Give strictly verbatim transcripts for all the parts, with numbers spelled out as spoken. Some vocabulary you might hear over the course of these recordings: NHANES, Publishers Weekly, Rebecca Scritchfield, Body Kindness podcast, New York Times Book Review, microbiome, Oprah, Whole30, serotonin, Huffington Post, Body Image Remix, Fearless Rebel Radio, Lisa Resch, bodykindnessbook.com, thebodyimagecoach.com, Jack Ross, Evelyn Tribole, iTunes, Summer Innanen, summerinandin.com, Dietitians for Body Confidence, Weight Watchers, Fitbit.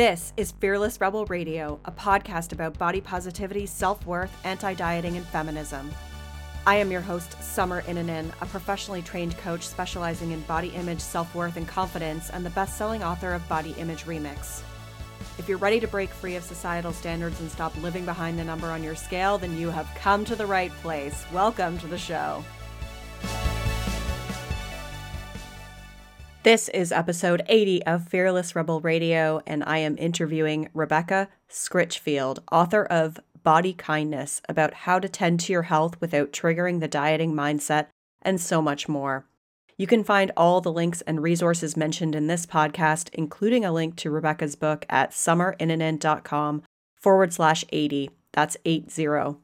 This is Fearless Rebel Radio, a podcast about body positivity, self-worth, anti-dieting, and feminism. I am your host, Summer Innanen, a professionally trained coach specializing in body image, self-worth, and confidence, and the best-selling author of Body Image Remix. If you're ready to break free of societal standards and stop living behind the number on your scale, then you have come to the right place. Welcome to the show. This is episode eighty of Fearless Rebel Radio, and I am interviewing Rebecca Scritchfield, author of Body Kindness, about how to tend to your health without triggering the dieting mindset, and so much more. You can find all the links and resources mentioned in this podcast, including a link to Rebecca's book at summerinandin.com forward slash 80. That's eight zero.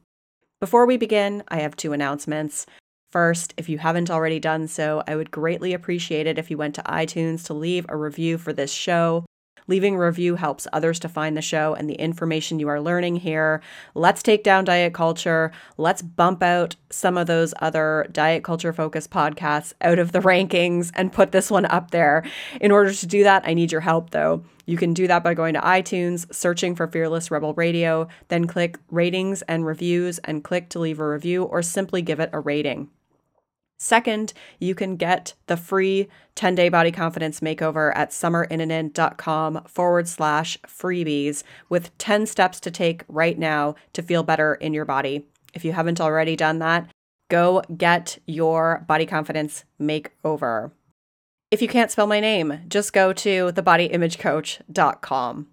Before we begin, I have two announcements. First, if you haven't already done so, I would greatly appreciate it if you went to iTunes to leave a review for this show. Leaving a review helps others to find the show and the information you are learning here. Let's take down diet culture. Let's bump out some of those other diet culture-focused podcasts out of the rankings and put this one up there. In order to do that, I need your help, though. You can do that by going to iTunes, searching for Fearless Rebel Radio, then click Ratings and Reviews and click to leave a review or simply give it a rating. Second, you can get the free ten-day body confidence makeover at summerinandin.com forward slash freebies with ten steps to take right now to feel better in your body. If you haven't already done that, go get your body confidence makeover. If you can't spell my name, just go to the body image coach dot com.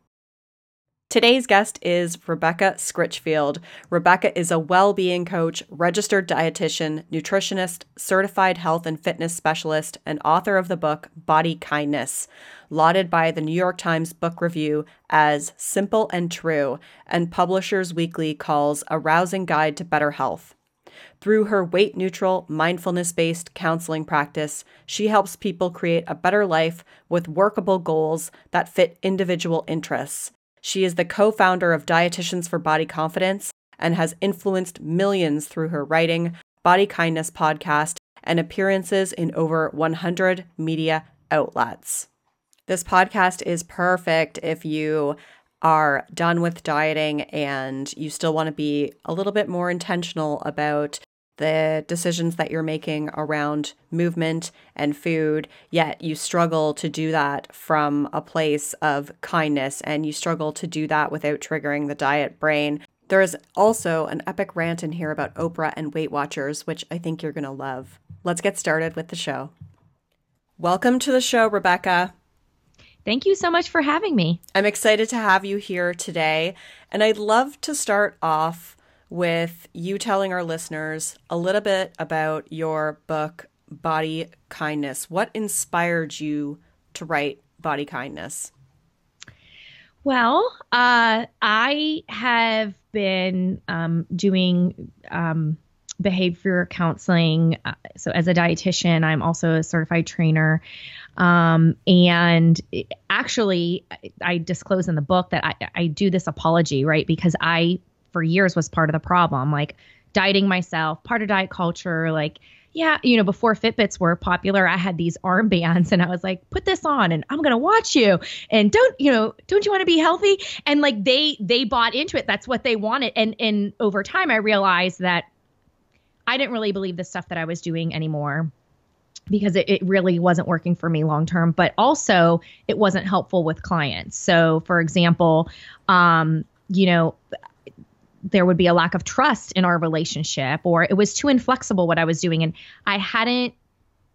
Today's guest is Rebecca Scritchfield. Rebecca is a well-being coach, registered dietitian, nutritionist, certified health and fitness specialist, and author of the book Body Kindness, lauded by the New York Times Book Review as simple and true, and Publishers Weekly calls a rousing guide to better health. Through her weight-neutral, mindfulness-based counseling practice, she helps people create a better life with workable goals that fit individual interests. She is the co-founder of Dietitians for Body Confidence and has influenced millions through her writing, Body Kindness podcast, and appearances in over one hundred media outlets. This podcast is perfect if you are done with dieting and you still want to be a little bit more intentional about the decisions that you're making around movement and food, yet you struggle to do that from a place of kindness and you struggle to do that without triggering the diet brain. There is also an epic rant in here about Oprah and Weight Watchers, which I think you're going to love. Let's get started with the show. Welcome to the show, Rebecca. Thank you so much for having me. I'm excited to have you here today, and I'd love to start off with you telling our listeners a little bit about your book, Body Kindness. What inspired you to write Body Kindness? Well, uh, I have been um, doing um, behavior counseling. Uh, so as a dietitian, I'm also a certified trainer. Um, and it, actually, I, I disclose in the book that I, I do this apology, right? Because I for years was part of the problem, like dieting myself, part of diet culture. Like, yeah, you know, before Fitbits were popular, I had these armbands and I was like, put this on and I'm going to watch you. And don't, you know, don't you want to be healthy? And like they, they bought into it. That's what they wanted. And, and over time I realized that I didn't really believe the stuff that I was doing anymore because it, it really wasn't working for me long-term, but also it wasn't helpful with clients. So for example, um, you know, there would be a lack of trust in our relationship, or it was too inflexible what I was doing. And I hadn't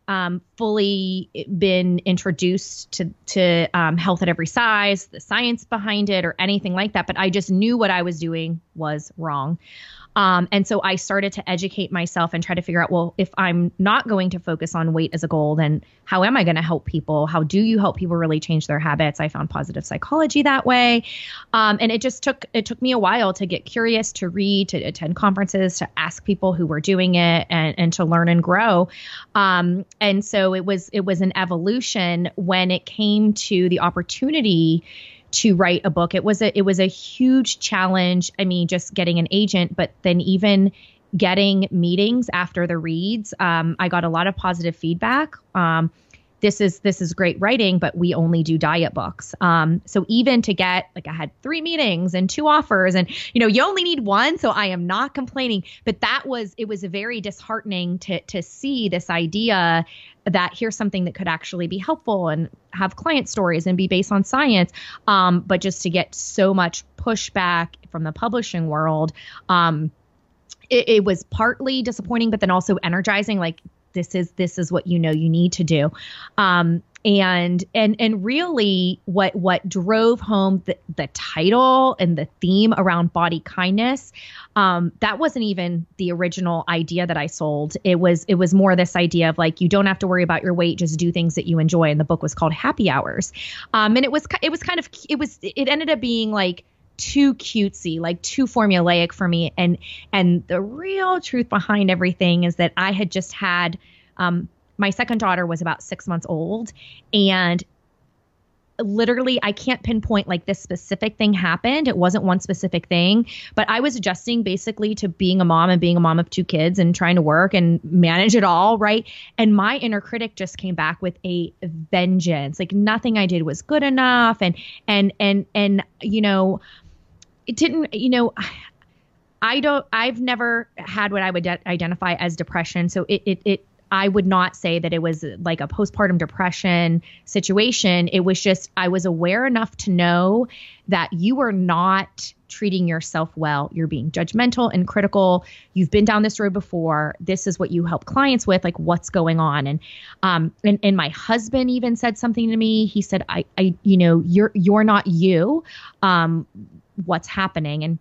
um, fully been introduced to, to um, health at every size, the science behind it or anything like that. But I just knew what I was doing was wrong. Um, and so I started to educate myself and try to figure out, well, if I'm not going to focus on weight as a goal, then how am I going to help people? How do you help people really change their habits? I found positive psychology that way. Um, and it just took, it took me a while to get curious, to read, to attend conferences, to ask people who were doing it and, and to learn and grow. Um, and so it was, it was an evolution when it came to the opportunity to write a book. It was a, it was a huge challenge. I mean, just getting an agent, but then even getting meetings after the reads, um, I got a lot of positive feedback. Um, this is, this is great writing, but we only do diet books. Um, so even to get, like, I had three meetings and two offers, and, you know, you only need one. So I am not complaining, but that was, it was very disheartening to, to see this idea that here's something that could actually be helpful and have client stories and be based on science. Um, but just to get so much pushback from the publishing world, um, it, it was partly disappointing, but then also energizing, like, This is this is what you know you need to do, um, and and and really what what drove home the, the title and the theme around body kindness. Um, that wasn't even the original idea that I sold. It was it was more this idea of, like, you don't have to worry about your weight, just do things that you enjoy. And the book was called Happy Hours, um, and it was it was kind of it was it ended up being like too cutesy, like too formulaic for me. And, and the real truth behind everything is that I had just had, um, my second daughter was about six months old, and literally I can't pinpoint, like, this specific thing happened. It wasn't one specific thing, but I was adjusting basically to being a mom and being a mom of two kids and trying to work and manage it all. Right. And my inner critic just came back with a vengeance. Like, nothing I did was good enough. And, and, and, and, you know, it didn't, you know, I don't, I've never had what I would de- identify as depression. So it, it, it, I would not say that it was like a postpartum depression situation. It was just, I was aware enough to know that you are not treating yourself well. You're being judgmental and critical. You've been down this road before. This is what you help clients with. Like, what's going on? And, um, and, and my husband even said something to me. He said, I, I, you know, you're, you're not you, um, what's happening. And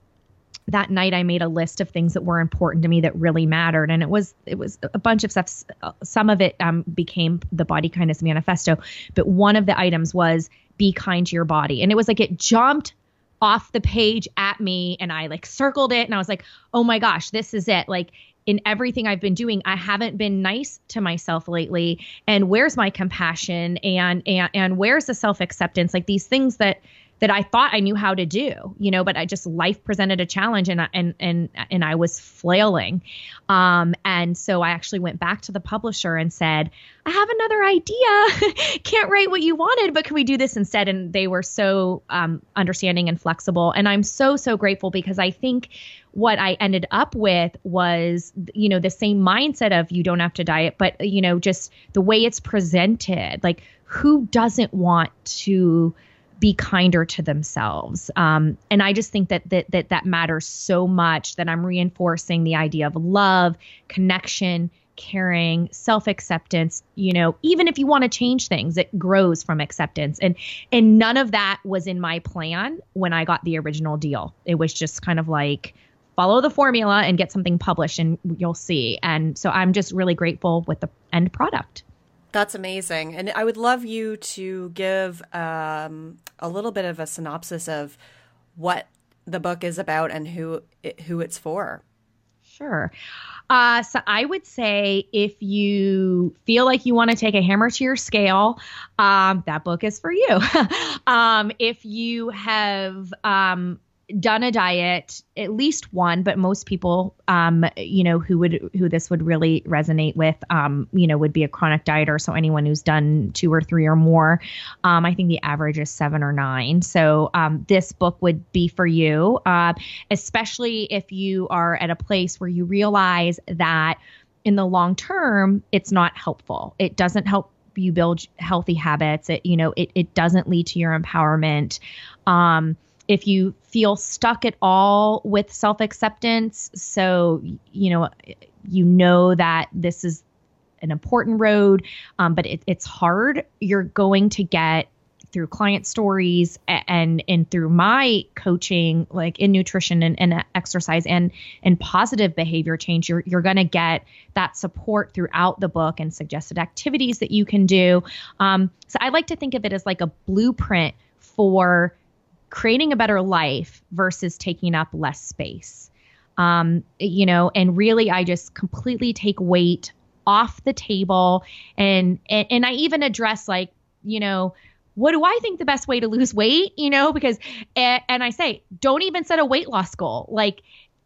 that night I made a list of things that were important to me that really mattered. And it was, it was a bunch of stuff. Some of it um, became the Body Kindness Manifesto, but one of the items was be kind to your body. And it was like, it jumped off the page at me, and I, like, circled it, and I was like, oh my gosh, this is it. Like, in everything I've been doing, I haven't been nice to myself lately. And where's my compassion? And, and, and where's the self-acceptance? Like, these things that, that I thought I knew how to do, you know, but I just, life presented a challenge, and I, and, and, and I was flailing. Um, and so I actually went back to the publisher and said, I have another idea. Can't write what you wanted, but can we do this instead? And they were so, um, understanding and flexible. And I'm so, so grateful, because I think what I ended up with was, you know, the same mindset of you don't have to diet, but, you know, just the way it's presented, like, who doesn't want to be kinder to themselves. Um, and I just think that, that, that, that matters so much, that I'm reinforcing the idea of love, connection, caring, self-acceptance. You know, even if you want to change things, it grows from acceptance. And, and none of that was in my plan when I got the original deal. It was just kind of like, follow the formula and get something published and you'll see. And so I'm just really grateful with the end product. That's amazing. And I would love you to give um, a little bit of a synopsis of what the book is about and who it, who it's for. Sure. Uh, so I would say if you feel like you want to take a hammer to your scale, um, that book is for you. um, if you have um, done a diet, at least one, but most people, um, you know, who would, who this would really resonate with, um, you know, would be a chronic dieter. So anyone who's done two or three or more, um, I think the average is seven or nine. So, um, this book would be for you, uh, especially if you are at a place where you realize that in the long term, it's not helpful. It doesn't help you build healthy habits. It, you know, it, it doesn't lead to your empowerment. Um, If you feel stuck at all with self-acceptance, so, you know, you know that this is an important road, um, but it, it's hard, you're going to get through client stories and, and through my coaching, like in nutrition and, and exercise and, and positive behavior change, you're, you're going to get that support throughout the book and suggested activities that you can do. Um, so I like to think of it as like a blueprint for creating a better life versus taking up less space. Um, you know, and really I just completely take weight off the table. And, and, and I even address, like, you know, what do I think the best way to lose weight, you know, because, and, and I say, don't even set a weight loss goal. Like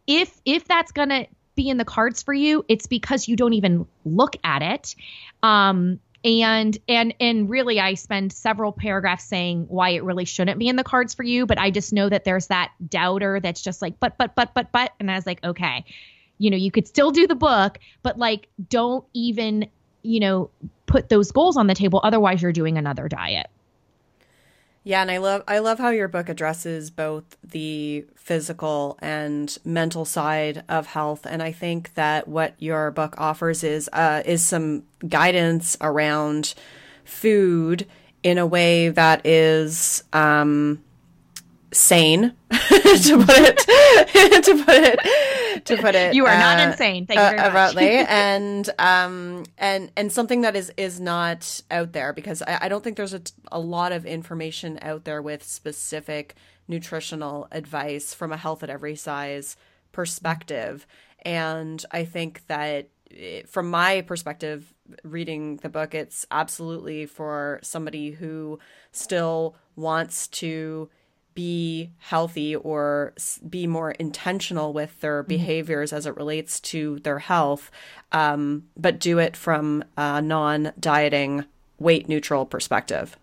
if, if that's going to be in the cards for you, it's because you don't even look at it. Um, And, and, and really I spend several paragraphs saying why it really shouldn't be in the cards for you. But I just know that there's that doubter that's just like, but, but, but, but, but, and I was like, okay, you know, you could still do the book, but like, don't even, you know, put those goals on the table. Otherwise you're doing another diet. Yeah, and I love I love how your book addresses both the physical and mental side of health, and I think that what your book offers is uh, is some guidance around food in a way that is um, sane, to put it to put it to put it. You are uh, not insane. Thank uh, you very abruptly. much. and um and and something that is is not out there, because I, I don't think there's a, a lot of information out there with specific nutritional advice from a health at every size perspective. And I think that it, from my perspective, reading the book, it's absolutely for somebody who still wants to be healthy or be more intentional with their behaviors as it relates to their health, um, but do it from a non-dieting, weight-neutral perspective.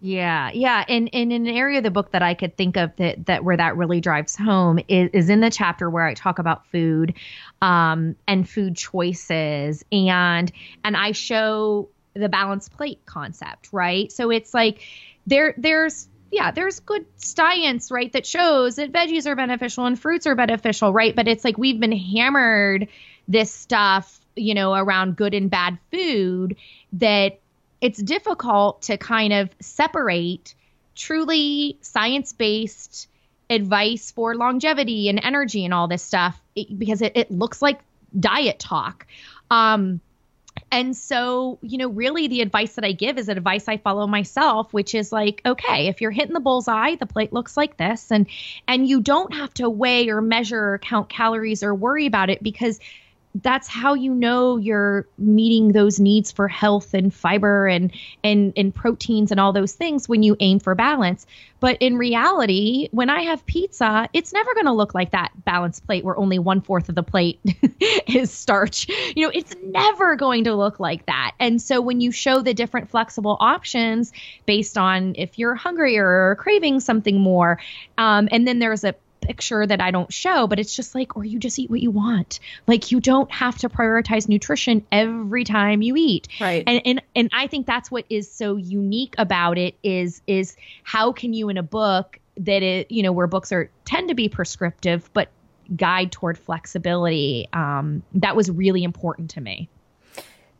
Yeah, yeah, and, and in an area of the book that I could think of that that where that really drives home is, is in the chapter where I talk about food um, and food choices, and and I show the balanced plate concept, right? So it's like there there's Yeah, there's good science, right, that shows that veggies are beneficial and fruits are beneficial, right? But it's like we've been hammered this stuff, you know, around good and bad food, that it's difficult to kind of separate truly science-based advice for longevity and energy and all this stuff, because it, it looks like diet talk. Um And so, you know, really the advice that I give is advice I follow myself, which is like, okay, if you're hitting the bullseye, the plate looks like this. And and you don't have to weigh or measure or count calories or worry about it, because that's how you know you're meeting those needs for health and fiber and and and proteins and all those things when you aim for balance. But in reality, when I have pizza, it's never going to look like that balanced plate where only one fourth of the plate is starch. You know, it's never going to look like that. And so when you show the different flexible options based on if you're hungrier or craving something more, um, and then there's a picture that I don't show, but it's just like, or you just eat what you want. Like, you don't have to prioritize nutrition every time you eat. Right. And, and, and I think that's what is so unique about it is, is how can you in a book that it, you know, where books are tend to be prescriptive, but guide toward flexibility. Um, that was really important to me.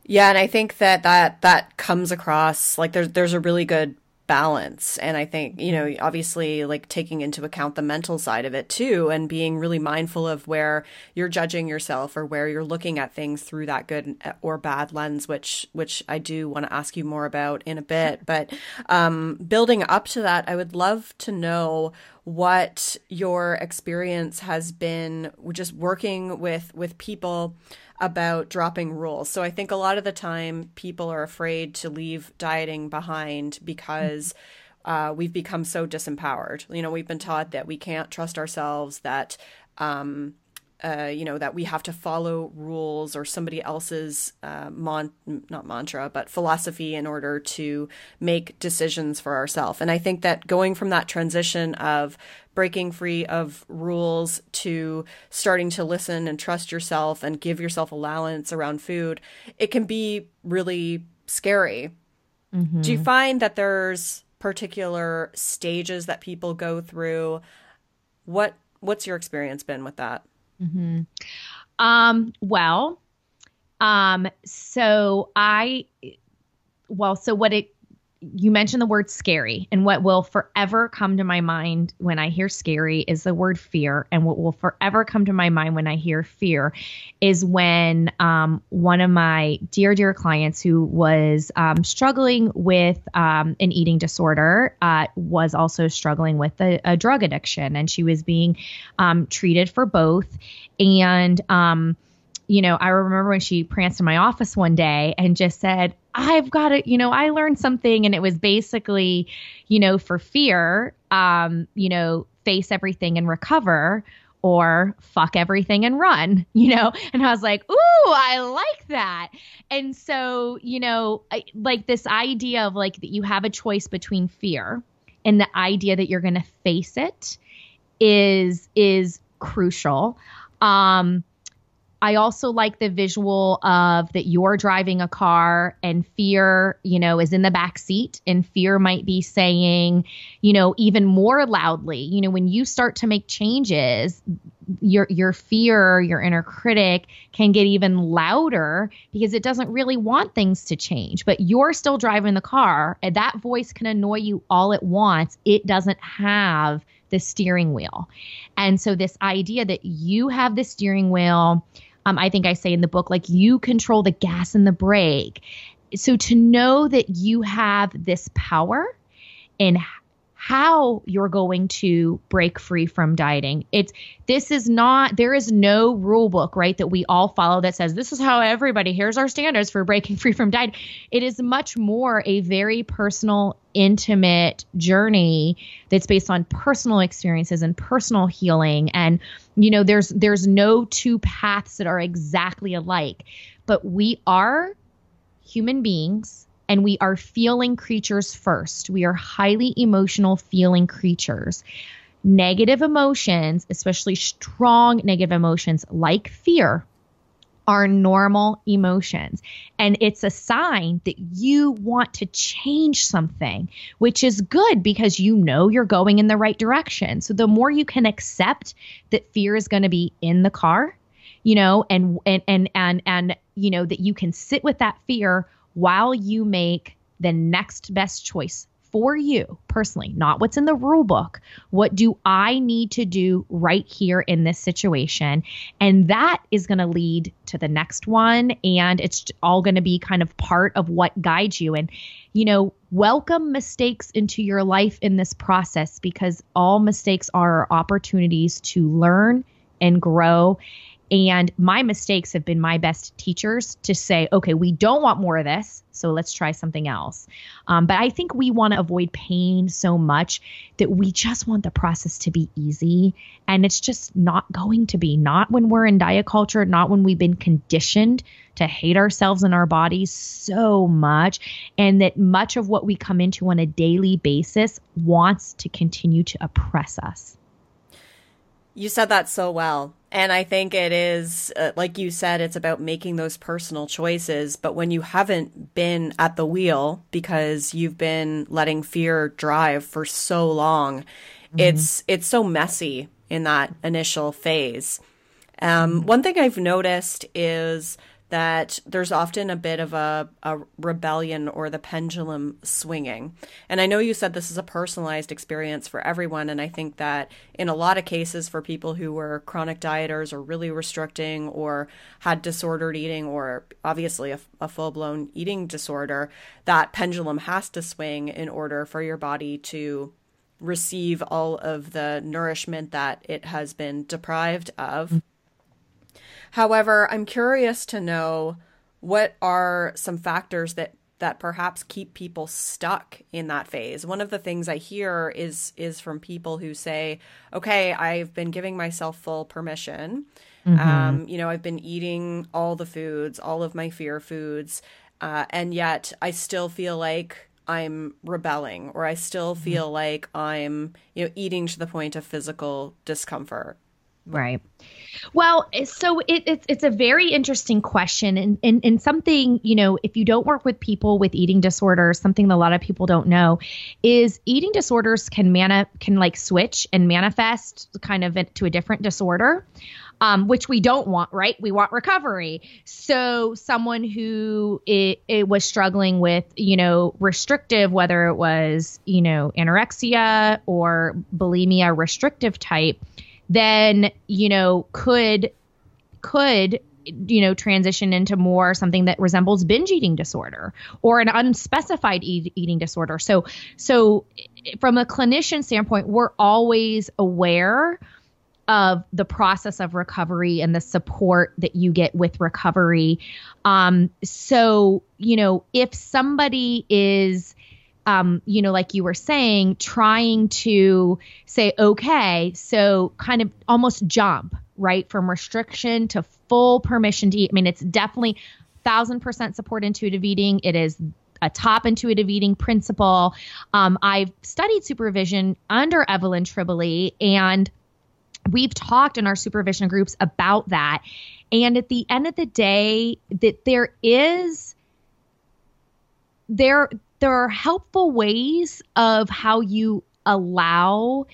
Yeah. And I think that, that, that comes across, like there's, there's a really good balance. And I think, you know, obviously like taking into account the mental side of it too, and being really mindful of where you're judging yourself or where you're looking at things through that good or bad lens, which, which I do want to ask you more about in a bit. But um, building up to that, I would love to know what your experience has been just working with, with people about dropping rules. So I think a lot of the time people are afraid to leave dieting behind because uh, we've become so disempowered. You know, we've been taught that we can't trust ourselves, that, um, uh, you know, that we have to follow rules or somebody else's, uh, mon- not mantra, but philosophy in order to make decisions for ourselves. And I think that going from that transition of breaking free of rules to starting to listen and trust yourself and give yourself allowance around food, it can be really scary. Mm-hmm. Do you find that there's particular stages that people go through? What what's your experience been with that? Mm-hmm. Um, well, um, so I, well, so what it, you mentioned the word scary, and what will forever come to my mind when I hear scary is the word fear. And what will forever come to my mind when I hear fear is when, um, one of my dear, dear clients who was, um, struggling with, um, an eating disorder, uh, was also struggling with a, a drug addiction, and she was being, um, treated for both. And, um, you know, I remember when she pranced in my office one day and just said, I've got it, you know, I learned something. And it was basically, you know, for fear, um, you know, face everything and recover, or fuck everything and run, you know? And I was like, ooh, I like that. And so, you know, I, like this idea of like that you have a choice between fear and the idea that you're going to face it is, is crucial. Um, I also like the visual of that you're driving a car and fear, you know, is in the back seat, and fear might be saying, you know, even more loudly, you know, when you start to make changes, your your fear, your inner critic can get even louder because it doesn't really want things to change. But you're still driving the car, and that voice can annoy you all it wants. It doesn't have the steering wheel. And so this idea that you have the steering wheel, um, I think I say in the book, like you control the gas and the brake. So to know that you have this power in how you're going to break free from dieting. It's, this is not, there is no rule book, right, that we all follow that says, this is how everybody, here's our standards for breaking free from dieting. It is much more a very personal, intimate journey that's based on personal experiences and personal healing. And, you know, there's, there's no two paths that are exactly alike, but we are human beings. And we are feeling creatures first. We are highly emotional feeling creatures. Negative emotions, especially strong negative emotions like fear, are normal emotions. And it's a sign that you want to change something, which is good because you know you're going in the right direction. So the more you can accept that fear is going to be in the car, you know, and and and and, and you know, that you can sit with that fear while you make the next best choice for you personally, not what's in the rule book. What do I need to do right here in this situation? And that is going to lead to the next one. And it's all going to be kind of part of what guides you. And, you know, welcome mistakes into your life in this process, because all mistakes are opportunities to learn and grow. And my mistakes have been my best teachers to say, okay, we don't want more of this, so let's try something else. Um, but I think we want to avoid pain so much that we just want the process to be easy. And it's just not going to be, not when we're in diet culture, not when we've been conditioned to hate ourselves and our bodies so much. And that much of what we come into on a daily basis wants to continue to oppress us. You said that so well. And I think it is, uh, like you said, it's about making those personal choices. But when you haven't been at the wheel because you've been letting fear drive for so long, mm-hmm. it's it's so messy in that initial phase. Um, one thing I've noticed is that there's often a bit of a, a rebellion or the pendulum swinging. And I know you said this is a personalized experience for everyone. And I think that in a lot of cases for people who were chronic dieters or really restricting or had disordered eating or obviously a, a full-blown eating disorder, that pendulum has to swing in order for your body to receive all of the nourishment that it has been deprived of. Mm-hmm. However, I'm curious to know what are some factors that, that perhaps keep people stuck in that phase. One of the things I hear is is from people who say, okay, I've been giving myself full permission. Mm-hmm. Um, you know, I've been eating all the foods, all of my fear foods, uh, and yet I still feel like I'm rebelling, or I still feel mm-hmm. like I'm, you know, eating to the point of physical discomfort. Right. Well, so it, it's it's a very interesting question, and, and and something, you know, if you don't work with people with eating disorders, something that a lot of people don't know is eating disorders can mani- can like switch and manifest kind of to a different disorder, um, which we don't want, right? We want recovery. So someone who it, it was struggling with, you know, restrictive, whether it was, you know, anorexia or bulimia restrictive type, then, you know, could, could, you know, transition into more something that resembles binge eating disorder or an unspecified eat, eating disorder. So, so from a clinician standpoint, we're always aware of the process of recovery and the support that you get with recovery. Um, so, you know, if somebody is um, you know, like you were saying, trying to say, okay, so kind of almost jump, right, from restriction to full permission to eat. I mean, it's definitely thousand percent support intuitive eating. It is a top intuitive eating principle. Um, I've studied supervision under Evelyn Tribole, and we've talked in our supervision groups about that. And at the end of the day, that there is, there, there are helpful ways of how you allow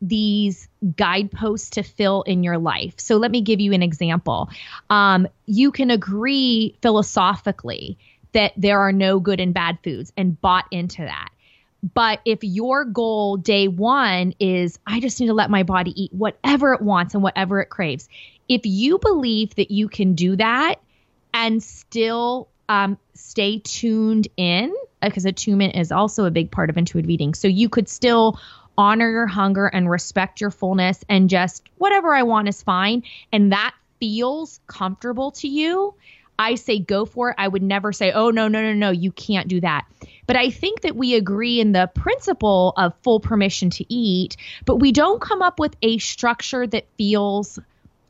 these guideposts to fill in your life. So let me give you an example. Um, you can agree philosophically that there are no good and bad foods and bought into that. But if your goal day one is, I just need to let my body eat whatever it wants and whatever it craves. If you believe that you can do that and still um, stay tuned in, because attunement is also a big part of intuitive eating. So you could still honor your hunger and respect your fullness and just whatever I want is fine. And that feels comfortable to you. I say go for it. I would never say, oh, no, no, no, no, you can't do that. But I think that we agree in the principle of full permission to eat, but we don't come up with a structure that feels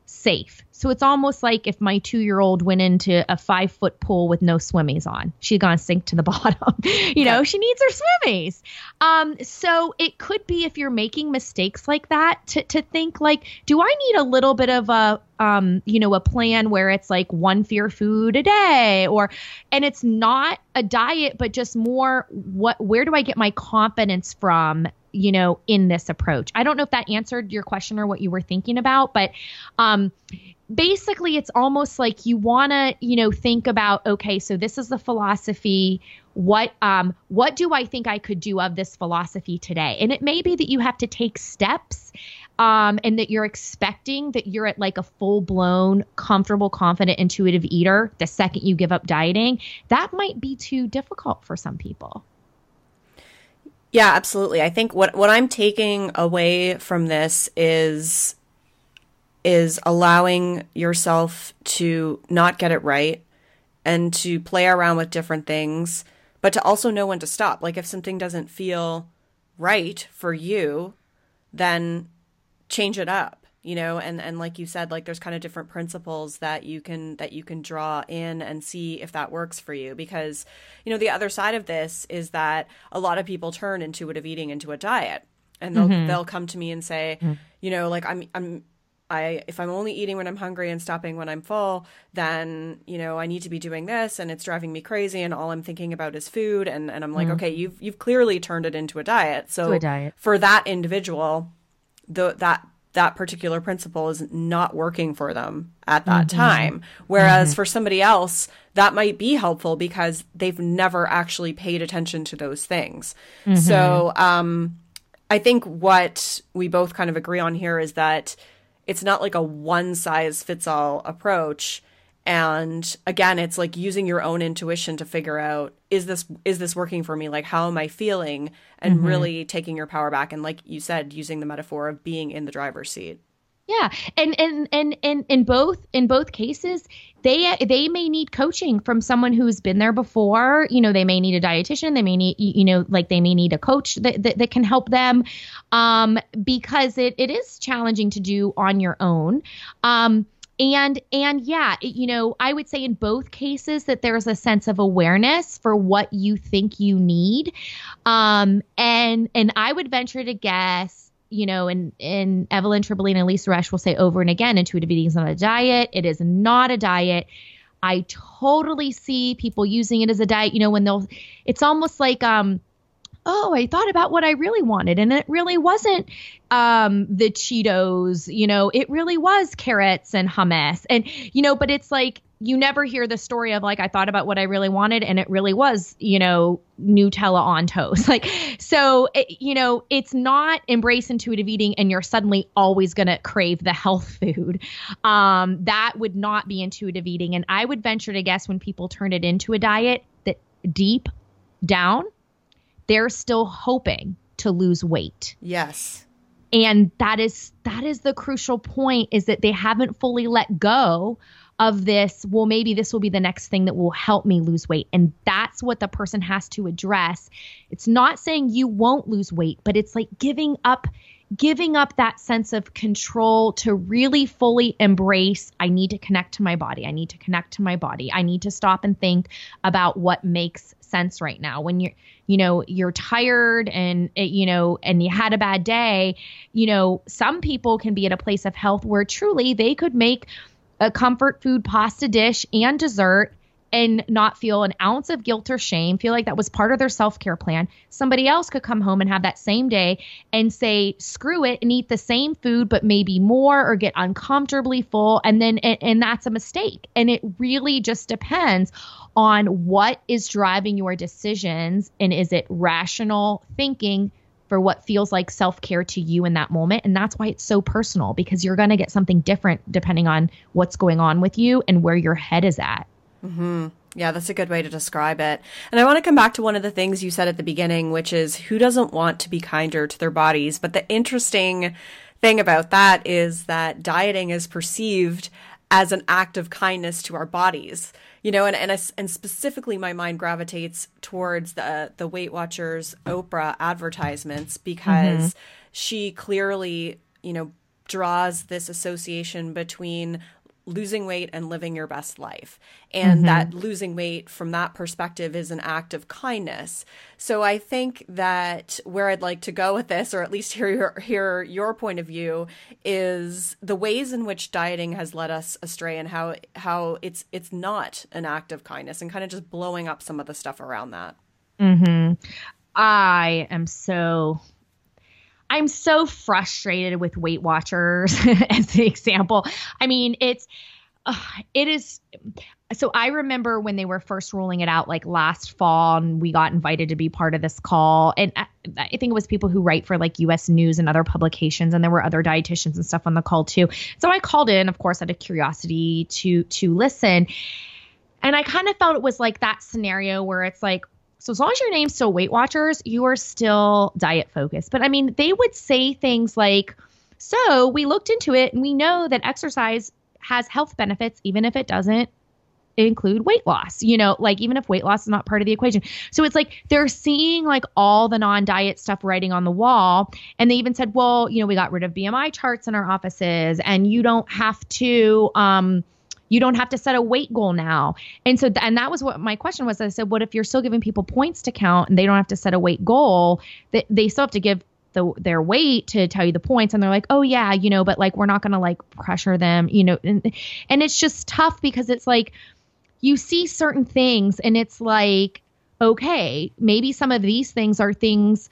safe. So it's almost like if my two-year-old went into a five-foot pool with no swimmies on, she's going to sink to the bottom. you know, she needs her swimmies. Um, so it could be, if you're making mistakes like that, to, to think like, do I need a little bit of a, um, you know, a plan where it's like one fear food a day, or, and it's not a diet, but just more what, where do I get my confidence from, you know, in this approach? I don't know if that answered your question or what you were thinking about, but um, basically it's almost like you want to, you know, think about, okay, so this is the philosophy. What, um, what do I think I could do of this philosophy today? And it may be that you have to take steps um, and that you're expecting that you're at like a full blown, comfortable, confident, intuitive eater the second you give up dieting. That might be too difficult for some people. Yeah, absolutely. I think what, what I'm taking away from this is is allowing yourself to not get it right and to play around with different things, but to also know when to stop. Like if something doesn't feel right for you, then change it up, you know, and, and like you said, like there's kind of different principles that you can that you can draw in and see if that works for you. Because, you know, the other side of this is that a lot of people turn intuitive eating into a diet, and they'll mm-hmm. they'll come to me and say, mm-hmm. you know, like I'm I'm I if I'm only eating when I'm hungry and stopping when I'm full, then, you know, I need to be doing this and it's driving me crazy and all I'm thinking about is food. And, and I'm like, mm-hmm. okay, you've you've clearly turned it into a diet. So to a diet. For that individual, the that that particular principle is not working for them at that mm-hmm. time. Whereas mm-hmm. for somebody else, that might be helpful because they've never actually paid attention to those things. Mm-hmm. So um, I think what we both kind of agree on here is that it's not like a one size fits all approach. And again, it's like using your own intuition to figure out, is this is this working for me? Like, how am I feeling? And mm-hmm. really taking your power back. And like you said, using the metaphor of being in the driver's seat. Yeah. And and and and in both in both cases, they they may need coaching from someone who's been there before. You know, they may need a dietitian. They may need, you know, like they may need a coach that that, that can help them um, because it, it is challenging to do on your own. Um And, and yeah, it, you know, I would say in both cases that there's a sense of awareness for what you think you need. Um, and, and I would venture to guess, you know, and, and Evelyn Tribole and Lisa Resch will say over and again, intuitive eating is not a diet. It is not a diet. I totally see people using it as a diet, you know, when they'll, it's almost like, um, oh, I thought about what I really wanted. And it really wasn't um, the Cheetos, you know, it really was carrots and hummus. And, you know, but it's like, you never hear the story of like, I thought about what I really wanted and it really was, you know, Nutella on toast. Like, so, it, you know, it's not embrace intuitive eating and you're suddenly always going to crave the health food. Um, that would not be intuitive eating. And I would venture to guess when people turn it into a diet that deep down, they're still hoping to lose weight. Yes. And that is that is the crucial point, is that they haven't fully let go of this, well, maybe this will be the next thing that will help me lose weight. And that's what the person has to address. It's not saying you won't lose weight, but it's like giving up giving up that sense of control to really fully embrace, I need to connect to my body. I need to connect to my body. I need to stop and think about what makes sense right now. When you're, you know, you're tired and, you know, and you had a bad day, you know, some people can be at a place of health where truly they could make a comfort food pasta dish and dessert and not feel an ounce of guilt or shame, feel like that was part of their self-care plan. Somebody else could come home and have that same day and say, screw it, and eat the same food, but maybe more, or get uncomfortably full. And then, and, and that's a mistake. And it really just depends on what is driving your decisions. And is it rational thinking for what feels like self-care to you in that moment? And that's why it's so personal, because you're going to get something different depending on what's going on with you and where your head is at. Mm-hmm. Yeah, that's a good way to describe it. And I want to come back to one of the things you said at the beginning, which is who doesn't want to be kinder to their bodies? But the interesting thing about that is that dieting is perceived as an act of kindness to our bodies, you know, and and, and specifically my mind gravitates towards the, the Weight Watchers Oprah advertisements, because mm-hmm. she clearly, you know, draws this association between losing weight and living your best life. And mm-hmm. that losing weight from that perspective is an act of kindness. So I think that where I'd like to go with this, or at least hear your, hear your point of view, is the ways in which dieting has led us astray and how how it's it's not an act of kindness, and kind of just blowing up some of the stuff around that. Mm-hmm. I am so... I'm so frustrated with Weight Watchers as the example. I mean, it's, uh, it is. So I remember when they were first rolling it out, like last fall, and we got invited to be part of this call. And I, I think it was people who write for like U S News and other publications. And there were other dietitians and stuff on the call too. So I called in, of course, out of curiosity to, to listen. And I kind of felt it was like that scenario where it's like, so as long as your name's still Weight Watchers, you are still diet focused. But I mean, they would say things like, so we looked into it and we know that exercise has health benefits, even if it doesn't include weight loss, you know, like even if weight loss is not part of the equation. So it's like they're seeing like all the non-diet stuff writing on the wall. And they even said, well, you know, we got rid of B M I charts in our offices, and you don't have to, um, You don't have to set a weight goal now. And so, and that was what my question was. I said, what if you're still giving people points to count and they don't have to set a weight goal? They, they still have to give the, their weight to tell you the points. And they're like, oh yeah, you know, but like, we're not going to like pressure them, you know? And, and it's just tough, because it's like, you see certain things and it's like, okay, maybe some of these things are things,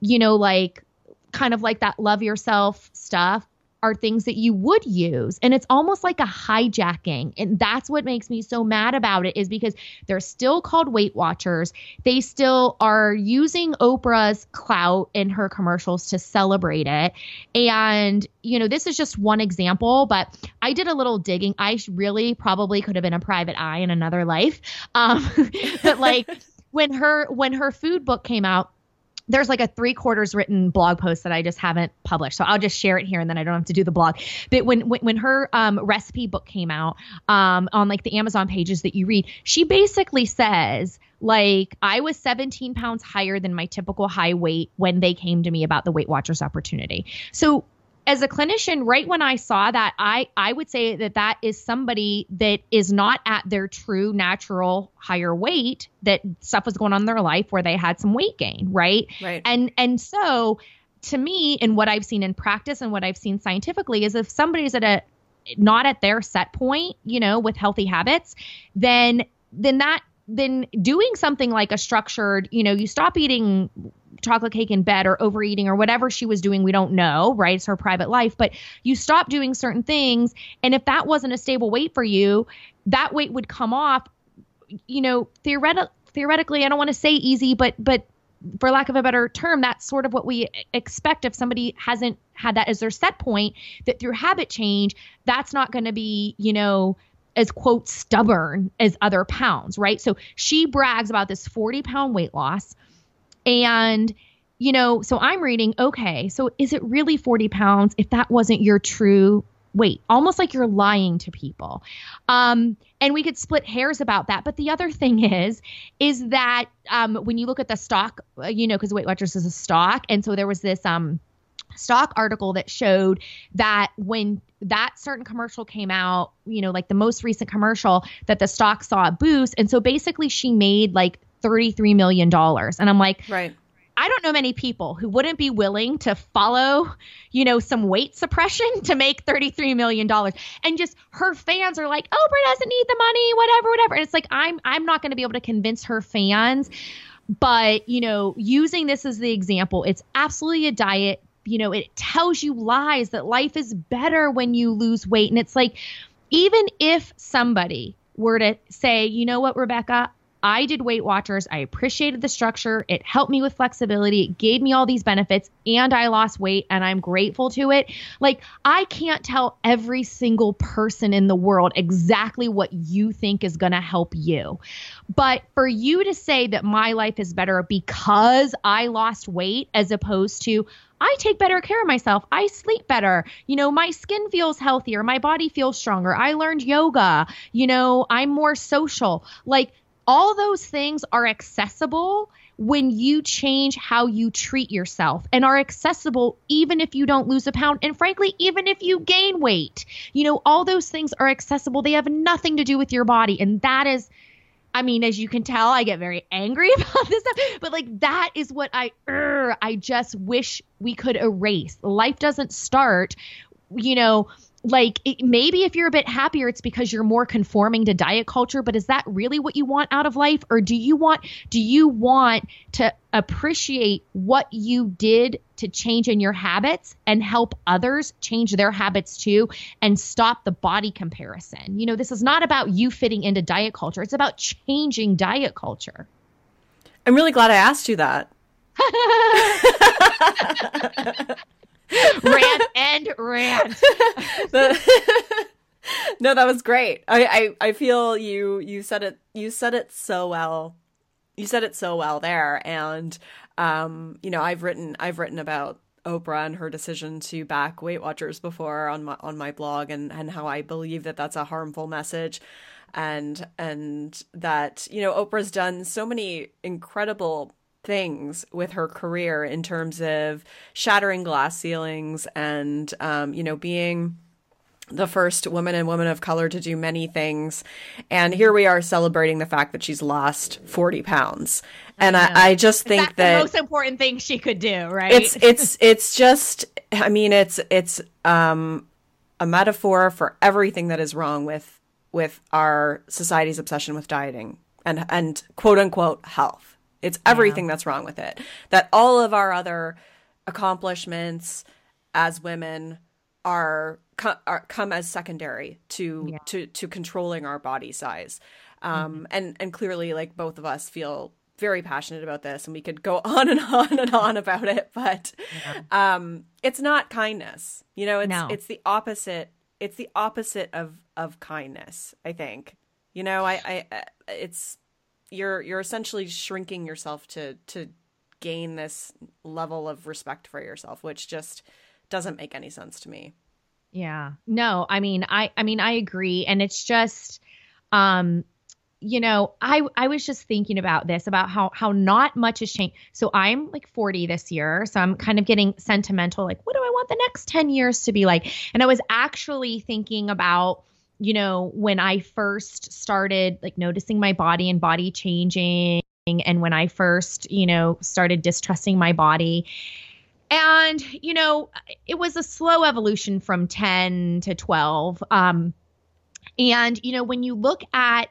you know, like kind of like that love yourself stuff, are things that you would use. And it's almost like a hijacking. And that's what makes me so mad about it, is because they're still called Weight Watchers. They still are using Oprah's clout in her commercials to celebrate it. And, you know, this is just one example, but I did a little digging. I really probably could have been a private eye in another life. Um, but like when her, when her food book came out, there's like a three quarters written blog post that I just haven't published. So I'll just share it here, and then I don't have to do the blog. But when, when, when her um, recipe book came out um, on like the Amazon pages that you read, she basically says like, I was seventeen pounds higher than my typical high weight when they came to me about the Weight Watchers opportunity. So as a clinician, right when I saw that, I, I would say that that is somebody that is not at their true natural higher weight, that stuff was going on in their life where they had some weight gain, right? Right. And and so to me, and what I've seen in practice and what I've seen scientifically, is if somebody's at a not at their set point, you know, with healthy habits, then then that then doing something like a structured, you know, you stop eating chocolate cake in bed or overeating or whatever she was doing. We don't know, right? It's her private life, but you stop doing certain things. And if that wasn't a stable weight for you, that weight would come off, you know, theoretic, theoretically, I don't want to say easy, but, but for lack of a better term, that's sort of what we expect. If somebody hasn't had that as their set point, that through habit change, that's not going to be, you know, as quote stubborn as other pounds, right? So she brags about this forty pound weight loss. And, you know, so I'm reading, okay, so is it really forty pounds if that wasn't your true weight, almost like you're lying to people. Um, and we could split hairs about that. But the other thing is, is that um, when you look at the stock, you know, because Weight Watchers is a stock. And so there was this um, stock article that showed that when that certain commercial came out, you know, like the most recent commercial, that the stock saw a boost. And so basically she made like thirty-three million dollars. And I'm like, right. I don't know many people who wouldn't be willing to follow, you know, some weight suppression to make thirty-three million dollars. And just her fans are like, Oprah doesn't need the money, whatever, whatever. And it's like, I'm, I'm not going to be able to convince her fans, but you know, using this as the example, it's absolutely a diet. You know, it tells you lies that life is better when you lose weight. And it's like, even if somebody were to say, you know what, Rebecca, I did Weight Watchers. I appreciated the structure. It helped me with flexibility. It gave me all these benefits and I lost weight and I'm grateful to it. Like, I can't tell every single person in the world exactly what you think is going to help you. But for you to say that my life is better because I lost weight, as opposed to I take better care of myself, I sleep better, you know, my skin feels healthier, my body feels stronger, I learned yoga, you know, I'm more social. Like, all those things are accessible when you change how you treat yourself, and are accessible even if you don't lose a pound. And frankly, even if you gain weight, you know, all those things are accessible. They have nothing to do with your body. And that is, I mean, as you can tell, I get very angry about this stuff, but like, that is what I, er, I just wish we could erase. Life doesn't start, you know, like, it, maybe if you're a bit happier, it's because you're more conforming to diet culture, but is that really what you want out of life? Or do you want, do you want to appreciate what you did to change in your habits and help others change their habits too, and stop the body comparison? You know, this is not about you fitting into diet culture. It's about changing diet culture. I'm really glad I asked you that. Rant and rant. No, that was great. I, I, I feel you you said it you said it so well. You said it so well there. And um, you know, I've written I've written about Oprah and her decision to back Weight Watchers before on my on my blog, and, and how I believe that that's a harmful message, and and that, you know, Oprah's done so many incredible things with her career in terms of shattering glass ceilings and, um, you know, being the first woman and woman of color to do many things. And here we are celebrating the fact that she's lost forty pounds. And I, I, I just think that's that the most important thing she could do, right? It's, it's, it's just, I mean, it's, it's, um, a metaphor for everything that is wrong with, with our society's obsession with dieting and, and quote unquote health. It's everything yeah. that's wrong with it. That all of our other accomplishments as women are, are come as secondary to yeah. to to controlling our body size. Um, mm-hmm. And and clearly, like, both of us feel very passionate about this, and we could go on and on and on about it. But yeah. um, it's not kindness. You know, it's no. it's the opposite. It's the opposite of of kindness, I think. You know, I, I it's. You're you're essentially shrinking yourself to to gain this level of respect for yourself, which just doesn't make any sense to me. Yeah. No, I mean, I I mean, I agree. And it's just, um, you know, I I was just thinking about this, about how how not much has changed. So I'm like forty this year. So I'm kind of getting sentimental, like, what do I want the next ten years to be like? And I was actually thinking about, you know, when I first started like noticing my body and body changing, and when I first, you know, started distrusting my body. And, you know, it was a slow evolution from ten to twelve. Um, and, you know, when you look at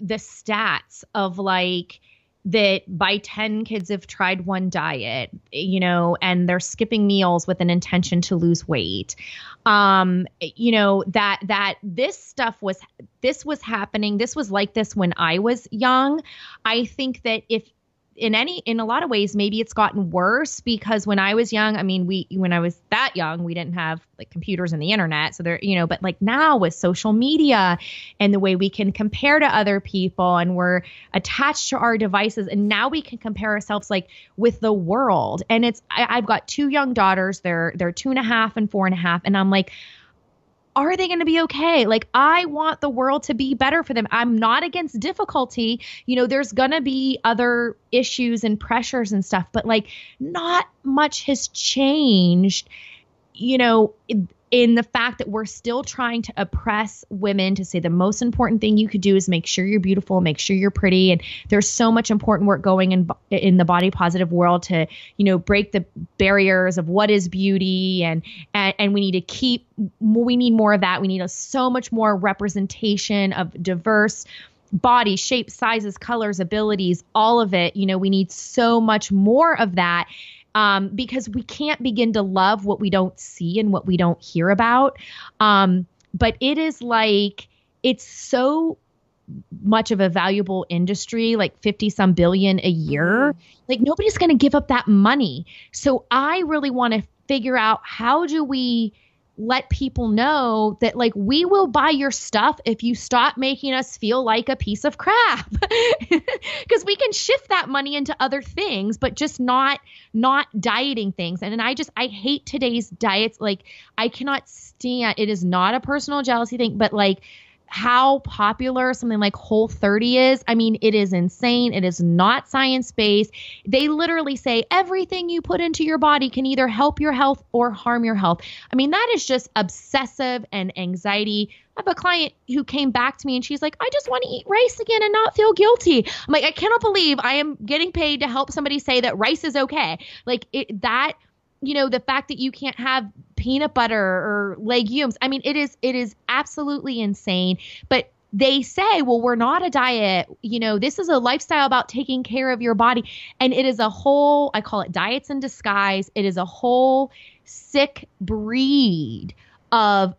the stats of like, that by ten kids have tried one diet, you know, and they're skipping meals with an intention to lose weight. Um, you know, that, that this stuff was, this was happening. This was like this when I was young. I think that if in any, in a lot of ways, maybe it's gotten worse, because when I was young, I mean, we, when I was that young, we didn't have like computers and the internet. So there, you know, but like now with social media and the way we can compare to other people, and we're attached to our devices, and now we can compare ourselves like with the world. And it's, I, I've got two young daughters. They're, they're two and a half and four and a half. And I'm like, are they going to be okay? Like, I want the world to be better for them. I'm not against difficulty. You know, there's going to be other issues and pressures and stuff, but like, not much has changed, you know, in, in the fact that we're still trying to oppress women to say the most important thing you could do is make sure you're beautiful, make sure you're pretty. And there's so much important work going in, in the body positive world to, you know, break the barriers of what is beauty. And, and, and we need to keep, we need more of that. We need a, so much more representation of diverse bodies, shapes, sizes, colors, abilities, all of it. You know, we need so much more of that. Um, because we can't begin to love what we don't see and what we don't hear about. Um, but it is like, it's so much of a valuable industry, like fifty some billion a year. Like, nobody's going to give up that money. So I really want to figure out, how do we let people know that, like, we will buy your stuff if you stop making us feel like a piece of crap, because we can shift that money into other things, but just not, not dieting things. And, and I just, I hate today's diets. Like, I cannot stand, it is not a personal jealousy thing, but like, how popular something like Whole thirty is. I mean, it is insane. It is not science-based. They literally say everything you put into your body can either help your health or harm your health. I mean, that is just obsessive and anxiety. I have a client who came back to me and she's like, I just want to eat rice again and not feel guilty. I'm like, I cannot believe I am getting paid to help somebody say that rice is okay. Like, it, that, you know, the fact that you can't have peanut butter or legumes. I mean, it is, it is absolutely insane, but they say, well, we're not a diet. You know, this is a lifestyle about taking care of your body. And it is a whole, I call it diets in disguise. It is a whole sick breed of,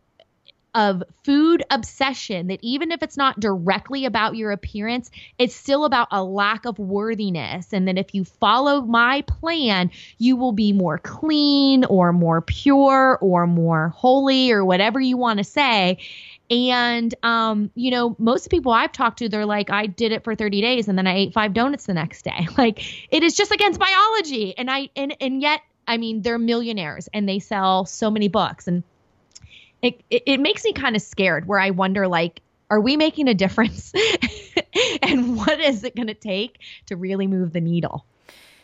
of food obsession that, even if it's not directly about your appearance, it's still about a lack of worthiness. And then if you follow my plan, you will be more clean or more pure or more holy or whatever you want to say. And, um, you know, most people I've talked to, they're like, I did it for thirty days and then I ate five donuts the next day. Like, it is just against biology. And I, and, and yet, I mean, they're millionaires and they sell so many books, and It, it it makes me kind of scared, where I wonder, like, are we making a difference? And what is it going to take to really move the needle?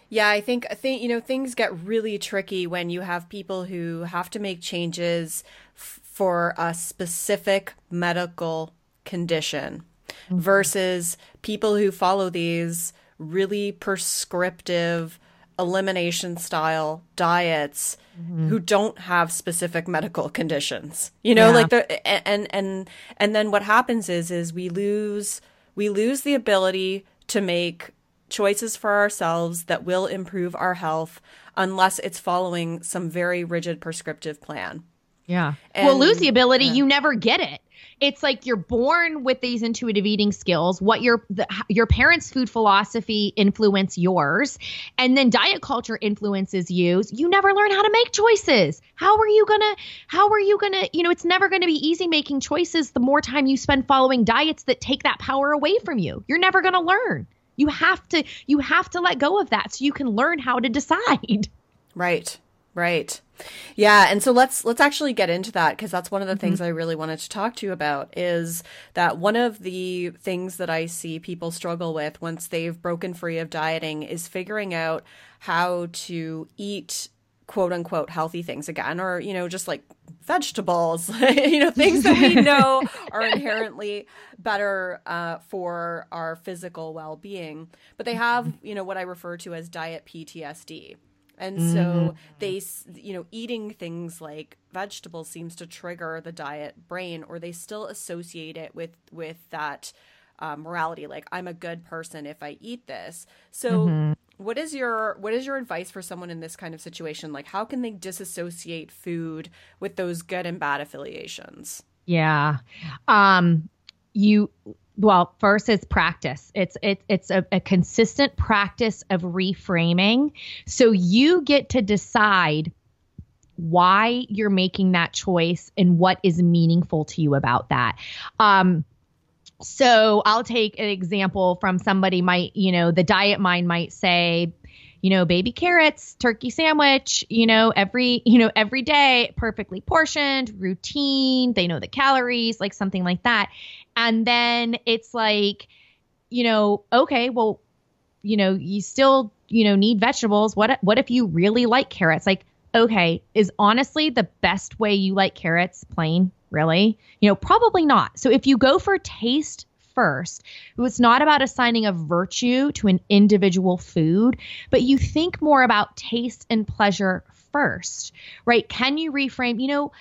Yeah, I think, I think, you know, things get really tricky when you have people who have to make changes f- for a specific medical condition, mm-hmm. versus people who follow these really prescriptive elimination style diets, mm-hmm. who don't have specific medical conditions, you know, yeah. like the, and, and, and then what happens is, is we lose, we lose the ability to make choices for ourselves that will improve our health, unless it's following some very rigid prescriptive plan. Yeah. And, we'll lose the ability. Yeah. You never get it. It's like you're born with these intuitive eating skills. What your the, your parents' food philosophy influence yours, and then diet culture influences you. You never learn how to make choices. How are you gonna? How are you gonna? You know, it's never gonna be easy making choices. The more time you spend following diets that take that power away from you, you're never gonna learn. You have to. You have to let go of that so you can learn how to decide. Right. Right. Yeah. And so let's let's actually get into that, because that's one of the mm-hmm. things I really wanted to talk to you about, is that one of the things that I see people struggle with once they've broken free of dieting is figuring out how to eat, quote unquote, healthy things again, or, you know, just like vegetables, you know, things that we know are inherently better uh, for our physical well-being. But they have, you know, what I refer to as diet P T S D. And so they, you know, eating things like vegetables seems to trigger the diet brain, or they still associate it with with that uh, morality. Like, I'm a good person if I eat this. So mm-hmm. what is your what is your advice for someone in this kind of situation? Like, how can they disassociate food with those good and bad affiliations? Yeah, um, you. Well, first it's practice. It's it's it's a, a consistent practice of reframing. So you get to decide why you're making that choice and what is meaningful to you about that. Um, so I'll take an example from somebody might, you know, the diet mind might say, you know, baby carrots, turkey sandwich, you know, every, you know, every day, perfectly portioned, routine. They know the calories, like something like that. And then it's like, you know, okay, well, you know, you still, you know, need vegetables. What, what if you really like carrots? Like, okay, is honestly the best way you like carrots plain? Really? You know, probably not. So if you go for taste first, it's not about assigning a virtue to an individual food, but you think more about taste and pleasure first, right? Can you reframe, you know,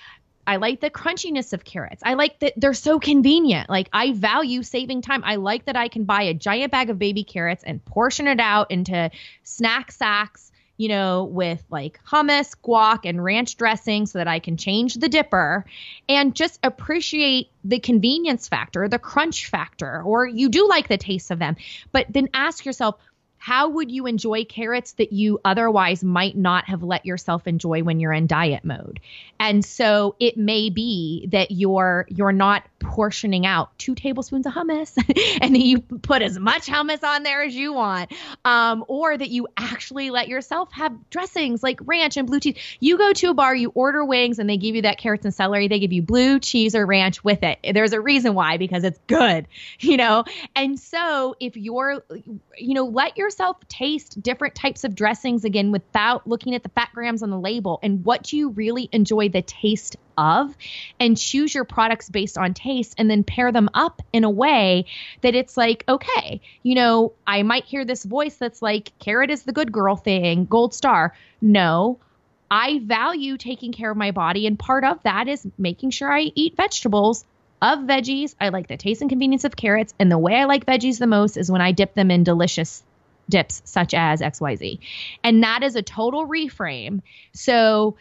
I like the crunchiness of carrots. I like that they're so convenient. Like, I value saving time. I like that I can buy a giant bag of baby carrots and portion it out into snack sacks, you know, with like hummus, guac, and ranch dressing so that I can change the dipper and just appreciate the convenience factor, the crunch factor, or you do like the taste of them. But then ask yourself, how would you enjoy carrots that you otherwise might not have let yourself enjoy when you're in diet mode? And so it may be that you're you're not portioning out two tablespoons of hummus and that you put as much hummus on there as you want, um, or that you actually let yourself have dressings like ranch and blue cheese. You go to a bar, you order wings, and they give you that carrots and celery. They give you blue cheese or ranch with it. There's a reason why, because it's good, you know? And so if you're, you know, let your taste different types of dressings again without looking at the fat grams on the label, and what do you really enjoy the taste of, and choose your products based on taste and then pair them up in a way that it's like, okay, you know, I might hear this voice that's like, carrot is the good girl thing, gold star. No, I value taking care of my body, and part of that is making sure I eat vegetables. Of veggies, I like the taste and convenience of carrots, and the way I like veggies the most is when I dip them in delicious dips such as X Y Z. And that is a total reframe. So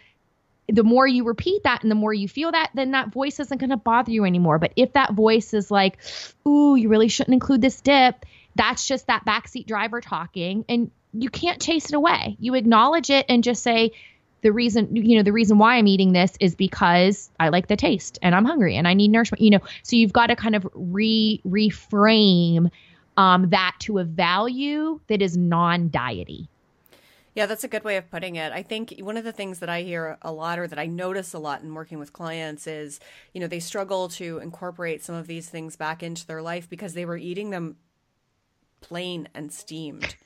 the more you repeat that and the more you feel that, then that voice isn't going to bother you anymore. But if that voice is like, ooh, you really shouldn't include this dip, that's just that backseat driver talking, and you can't chase it away. You acknowledge it and just say, the reason, you know, the reason why I'm eating this is because I like the taste and I'm hungry and I need nourishment, you know. So you've got to kind of re reframe Um, that to a value that is non-diety. Yeah, that's a good way of putting it. I think one of the things that I hear a lot, or that I notice a lot in working with clients, is, you know, they struggle to incorporate some of these things back into their life because they were eating them plain and steamed.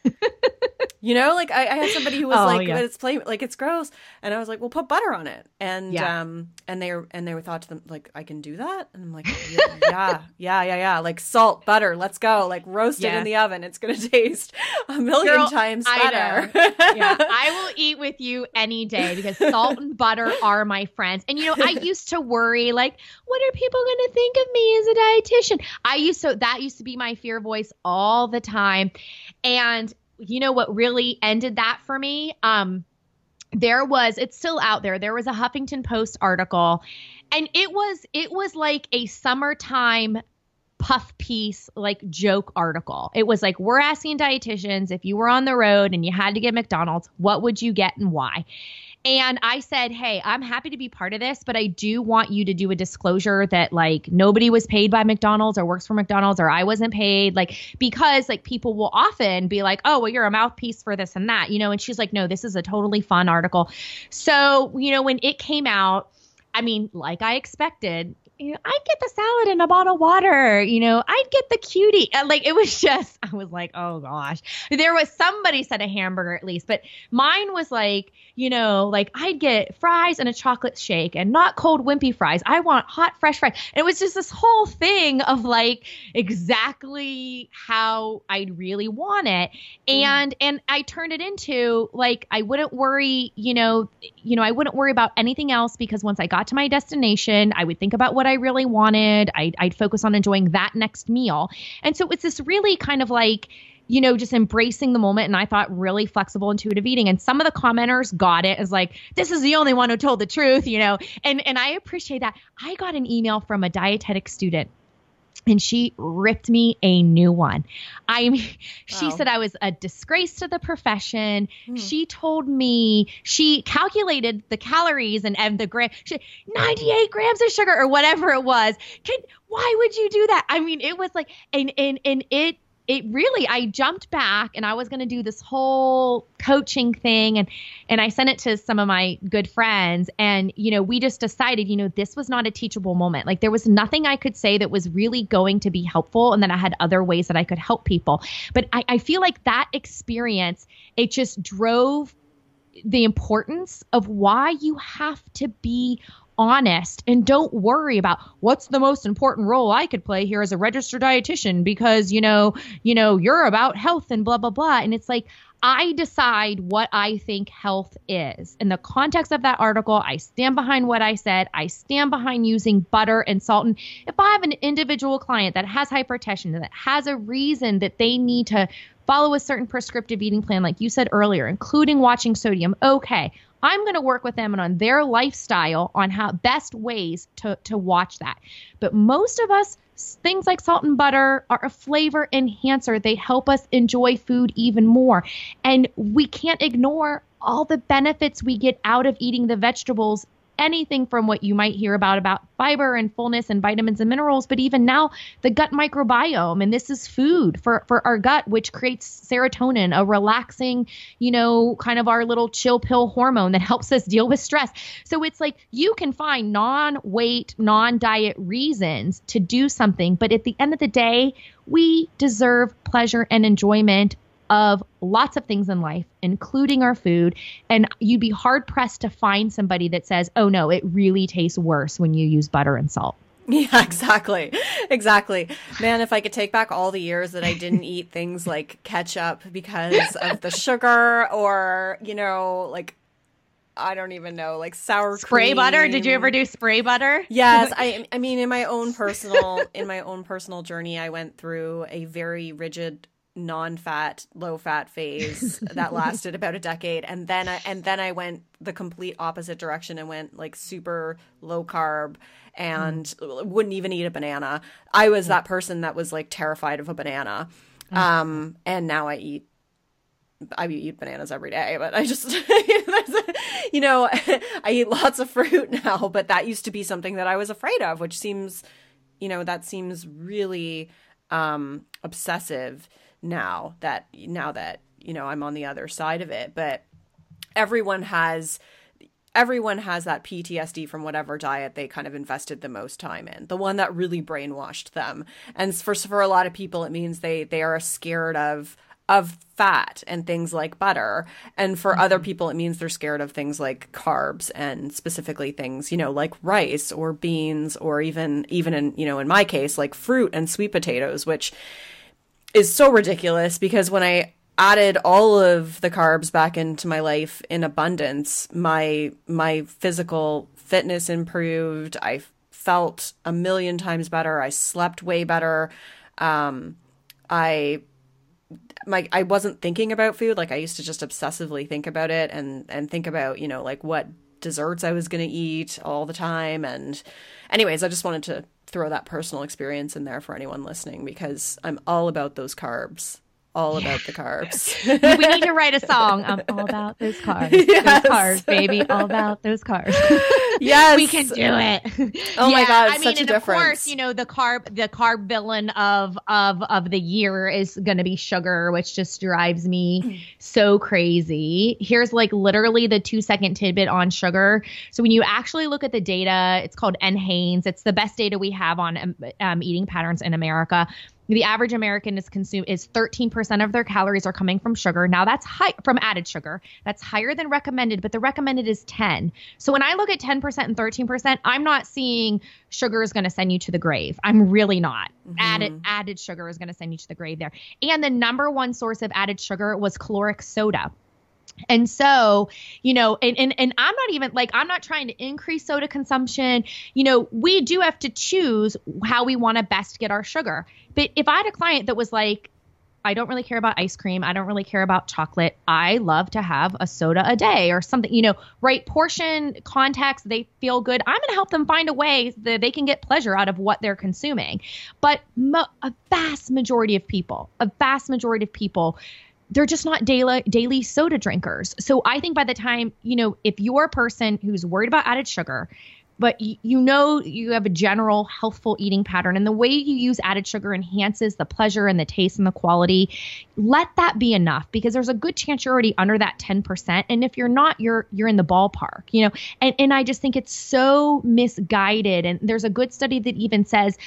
You know, like I, I had somebody who was oh, like, yeah. "It's plain, like it's gross," and I was like, "Well, put butter on it." And yeah. um, and they were, and they were thought to them like, "I can do that," and I'm like, "Yeah, yeah, yeah, yeah, yeah, like salt, butter, let's go, like roast yeah. it in the oven. It's gonna taste a million Girl, times better." I yeah, I will eat with you any day because salt and butter are my friends. And you know, I used to worry like, "What are people gonna think of me as a dietitian?" I used to that used to be my fear voice all the time, and. You know what really ended that for me? Um, there was, it's still out there. There was a Huffington Post article, and it was, it was like a summertime puff piece, like joke article. It was like, we're asking dietitians, if you were on the road and you had to get McDonald's, what would you get and why? And I said, hey, I'm happy to be part of this, but I do want you to do a disclosure that like nobody was paid by McDonald's or works for McDonald's, or I wasn't paid, like, because like people will often be like, oh, well, you're a mouthpiece for this and that, you know? And she's like, no, this is a totally fun article. So, you know, when it came out, I mean, like I expected, you know, I'd get the salad and a bottle of water, you know, I'd get the cutie. Like, it was just, I was like, oh gosh, there was, somebody said a hamburger at least, but mine was like, you know, like I'd get fries and a chocolate shake, and not cold wimpy fries. I want hot, fresh fries. And it was just this whole thing of like exactly how I'd really want it. And, mm. and I turned it into like, I wouldn't worry, you know, you know, I wouldn't worry about anything else, because once I got to my destination, I would think about what I really wanted. I'd, I'd focus on enjoying that next meal. And so it's this really kind of like, you know, just embracing the moment. And I thought really flexible, intuitive eating. And some of the commenters got it as like, this is the only one who told the truth, you know, and, and I appreciate that. I got an email from a dietetic student, and she ripped me a new one. I mean, she wow. said I was a disgrace to the profession. Mm. She told me, she calculated the calories and, and the gram, she, ninety-eight grams of sugar or whatever it was. Can, why would you do that? I mean, it was like, and, and, and it, it really, I jumped back and I was going to do this whole coaching thing. And, and I sent it to some of my good friends and, you know, we just decided, you know, this was not a teachable moment. Like there was nothing I could say that was really going to be helpful. And then I had other ways that I could help people. But I, I feel like that experience, it just drove the importance of why you have to be honest and don't worry about what's the most important role I could play here as a registered dietitian because, you know, you know, you're about health and blah, blah, blah. And it's like, I decide what I think health is. In the context of that article, I stand behind what I said. I stand behind using butter and salt. And if I have an individual client that has hypertension and that has a reason that they need to follow a certain prescriptive eating plan, like you said earlier, including watching sodium, okay, I'm going to work with them and on their lifestyle on how best ways to, to watch that. But most of us, things like salt and butter are a flavor enhancer. They help us enjoy food even more. And we can't ignore all the benefits we get out of eating the vegetables, anything from what you might hear about, about fiber and fullness and vitamins and minerals, but even now the gut microbiome, and this is food for, for our gut, which creates serotonin, a relaxing, you know, kind of our little chill pill hormone that helps us deal with stress. So it's like you can find non-weight, non-diet reasons to do something, but at the end of the day, we deserve pleasure and enjoyment of lots of things in life, including our food. And you'd be hard pressed to find somebody that says, oh no, it really tastes worse when you use butter and salt. Yeah, exactly. Exactly. Man, if I could take back all the years that I didn't eat things like ketchup because of the sugar or, you know, like, I don't even know, like sour spray cream. Butter. Did you ever do spray butter? Yes. I I mean, in my own personal, in my own personal journey, I went through a very rigid non-fat, low-fat phase that lasted about a decade, and then I and then I went the complete opposite direction and went like super low-carb and mm. wouldn't even eat a banana. I was yeah. that person that was like terrified of a banana, mm. um, and now I eat I eat bananas every day, but I just you know I eat lots of fruit now. But that used to be something that I was afraid of, which seems you know that seems really um, obsessive. Now that now that you know I'm on the other side of it, but everyone has everyone has that P T S D from whatever diet they kind of invested the most time in, the one that really brainwashed them. And for for a lot of people, it means they they are scared of of fat and things like butter, and for mm-hmm. other people, it means they're scared of things like carbs and specifically things you know like rice or beans or even even in you know in my case like fruit and sweet potatoes, which is so ridiculous because when I added all of the carbs back into my life in abundance, my my physical fitness improved. I felt a million times better. I slept way better. Um, I my I wasn't thinking about food like I used to just obsessively think about it and and think about you know like what desserts I was going to eat all the time. And anyways, I just wanted to throw that personal experience in there for anyone listening, because I'm all about those carbs, all yeah. about the carbs. We need to write a song. I'm all about those carbs, yes. those carbs, baby, all about those carbs. Yes, we can do it. Oh yeah. my God, it's I such mean, a difference. Of course, you know the carb, the carb villain of of of the year is going to be sugar, which just drives me so crazy. Here's like literally the two second tidbit on sugar. So when you actually look at the data, it's called N H A N E S. It's the best data we have on um, um, eating patterns in America. The average American is consumed is thirteen percent of their calories are coming from sugar. Now that's high from added sugar. That's higher than recommended, but the recommended is ten. So when I look at ten percent and thirteen percent, I'm not seeing sugar is going to send you to the grave. I'm really not. Mm-hmm. Added added sugar is going to send you to the grave there. And the number one source of added sugar was caloric soda. And so, you know, and, and, and I'm not even like, I'm not trying to increase soda consumption. You know, we do have to choose how we want to best get our sugar. But if I had a client that was like, I don't really care about ice cream. I don't really care about chocolate. I love to have a soda a day or something, you know, right portion, context, they feel good. I'm going to help them find a way that they can get pleasure out of what they're consuming. But mo- a vast majority of people, a vast majority of people, they're just not daily daily soda drinkers. So I think by the time, you know, if you're a person who's worried about added sugar, but you, you know you have a general healthful eating pattern, and the way you use added sugar enhances the pleasure and the taste and the quality. Let that be enough, because there's a good chance you're already under that ten percent. And if you're not, you're you're in the ballpark, you know. And and I just think it's so misguided. And there's a good study that even says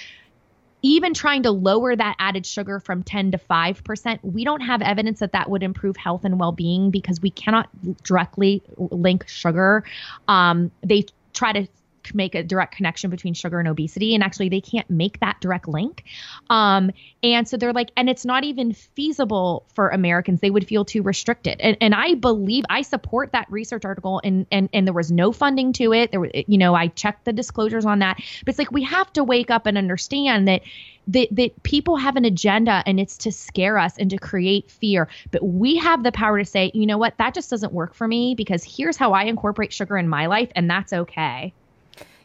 even trying to lower that added sugar from ten to five percent, we don't have evidence that that would improve health and well-being, because we cannot directly link sugar. Um, they try to make a direct connection between sugar and obesity, and actually they can't make that direct link. Um, and so they're like, and it's not even feasible for Americans. They would feel too restricted. And, and I believe, I support that research article, and, and, and there was no funding to it. There was, you know, I checked the disclosures on that, but it's like, we have to wake up and understand that That, that people have an agenda, and it's to scare us and to create fear. But we have the power to say, you know what, that just doesn't work for me, because here's how I incorporate sugar in my life, and that's okay.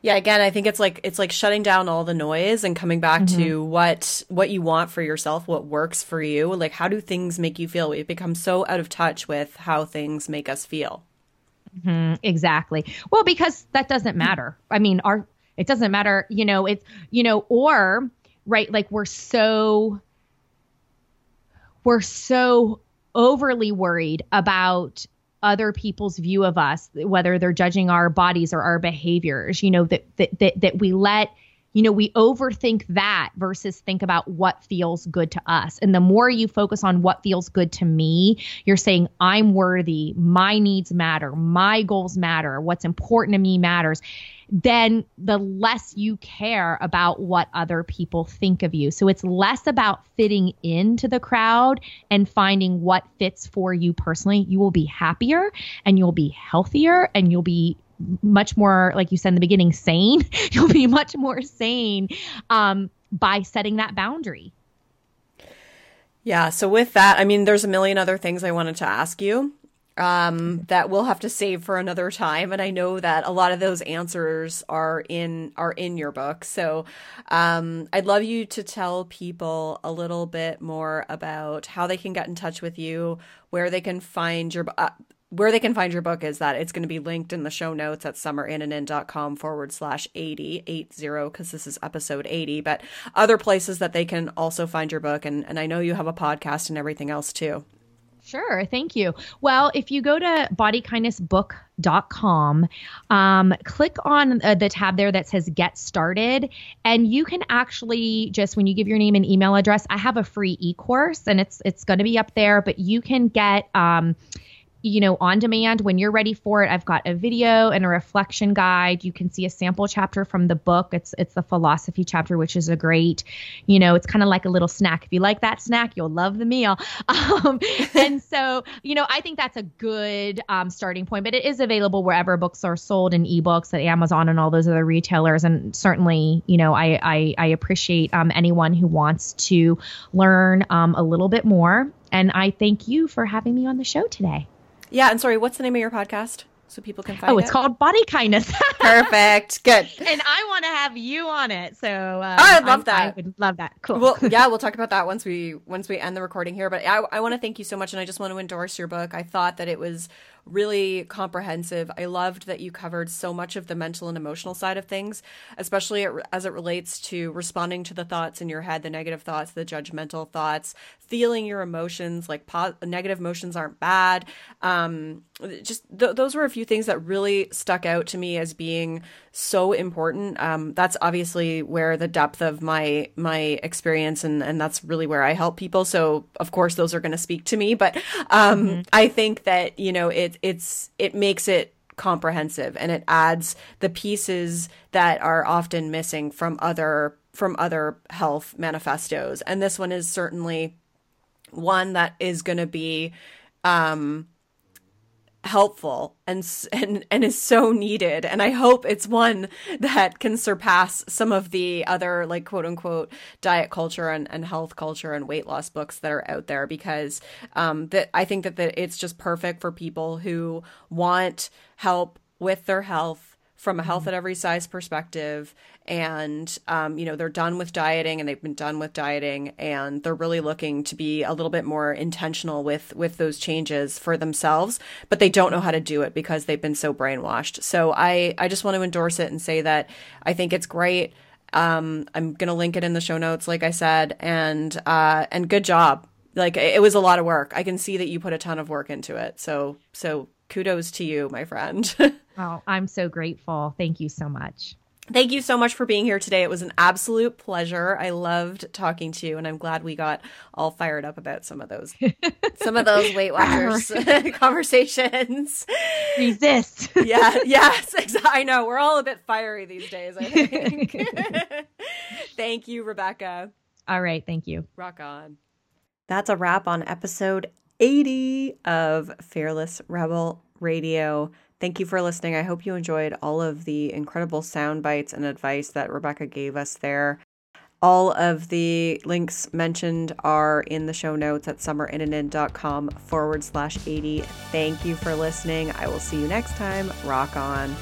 Yeah, again, I think it's like it's like shutting down all the noise and coming back mm-hmm. to what what you want for yourself, what works for you. Like, how do things make you feel? We've become so out of touch with how things make us feel. Mm-hmm, exactly. Well, because that doesn't matter. I mean, our it doesn't matter, you know, it's, you know, or right, like we're so we're so overly worried about other people's view of us, whether they're judging our bodies or our behaviors, you know, that that that, that we let, you know, we overthink that versus think about what feels good to us. And the more you focus on what feels good to me, you're saying, I'm worthy, my needs matter, my goals matter, what's important to me matters, then the less you care about what other people think of you. So it's less about fitting into the crowd and finding what fits for you personally. You will be happier, and you'll be healthier, and you'll be much more, like you said in the beginning, sane. You'll be much more sane um, by setting that boundary. Yeah. So with that, I mean, there's a million other things I wanted to ask you. Um, that we'll have to save for another time. And I know that a lot of those answers are in are in your book. So um, I'd love you to tell people a little bit more about how they can get in touch with you, where they can find your uh, where they can find your book. Is that it's going to be linked in the show notes at summerinandin.com forward slash 80, 80, because this is episode eighty, but other places that they can also find your book. And, and I know you have a podcast and everything else too. Sure. Thank you. Well, if you go to body kindness book dot com, um, click on uh, the tab there that says Get Started, and you can actually just, when you give your name and email address, I have a free e-course, and it's it's going to be up there, but you can get um, you know, on demand when you're ready for it. I've got a video and a reflection guide. You can see a sample chapter from the book. It's, it's the philosophy chapter, which is a great, you know, it's kind of like a little snack. If you like that snack, you'll love the meal. Um, and so, you know, I think that's a good um, starting point, but it is available wherever books are sold, in ebooks at Amazon and all those other retailers. And certainly, you know, I, I, I appreciate um, anyone who wants to learn um, a little bit more. And I thank you for having me on the show today. Yeah, and sorry, what's the name of your podcast so people can find it? Oh, it's it? called Body Kindness. Perfect. Good. And I want to have you on it. So um, I would love I, that. I would love that. Cool. Well, yeah, we'll talk about that once we once we end the recording here. But I, I want to thank you so much, and I just want to endorse your book. I thought that it was really comprehensive. I loved that you covered so much of the mental and emotional side of things, especially as it relates to responding to the thoughts in your head, the negative thoughts, the judgmental thoughts, feeling your emotions, like po- negative emotions aren't bad. Um, just th- those were a few things that really stuck out to me as being so important. Um, that's obviously where the depth of my my experience, and, and that's really where I help people. So of course, those are going to speak to me. But um, mm-hmm. I think that, you know, it It's it makes it comprehensive, and it adds the pieces that are often missing from other from other health manifestos. And this one is certainly one that is going to be um, helpful and and and is so needed. And I hope it's one that can surpass some of the other, like, quote unquote diet culture and, and health culture and weight loss books that are out there, because um, that I think that, that it's just perfect for people who want help with their health, from a health at every size perspective. And, um, you know, they're done with dieting and they've been done with dieting and they're really looking to be a little bit more intentional with, with those changes for themselves, but they don't know how to do it because they've been so brainwashed. So I, I just want to endorse it and say that I think it's great. Um, I'm going to link it in the show notes, like I said, and, uh, and good job. Like it was a lot of work. I can see that you put a ton of work into it. So, so kudos to you, my friend. Oh, I'm so grateful. Thank you so much. Thank you so much for being here today. It was an absolute pleasure. I loved talking to you, and I'm glad we got all fired up about some of those, some of those Weight Watchers conversations. Resist. Yeah. Yes. I know. We're all a bit fiery these days, I think. Thank you, Rebecca. All right. Thank you. Rock on. That's a wrap on episode eighty of Fearless Rebel Radio. Thank you for listening. I hope you enjoyed all of the incredible sound bites and advice that Rebecca gave us there. All of the links mentioned are in the show notes at summerinandin.com forward slash 80. Thank you for listening. I will see you next time. Rock on.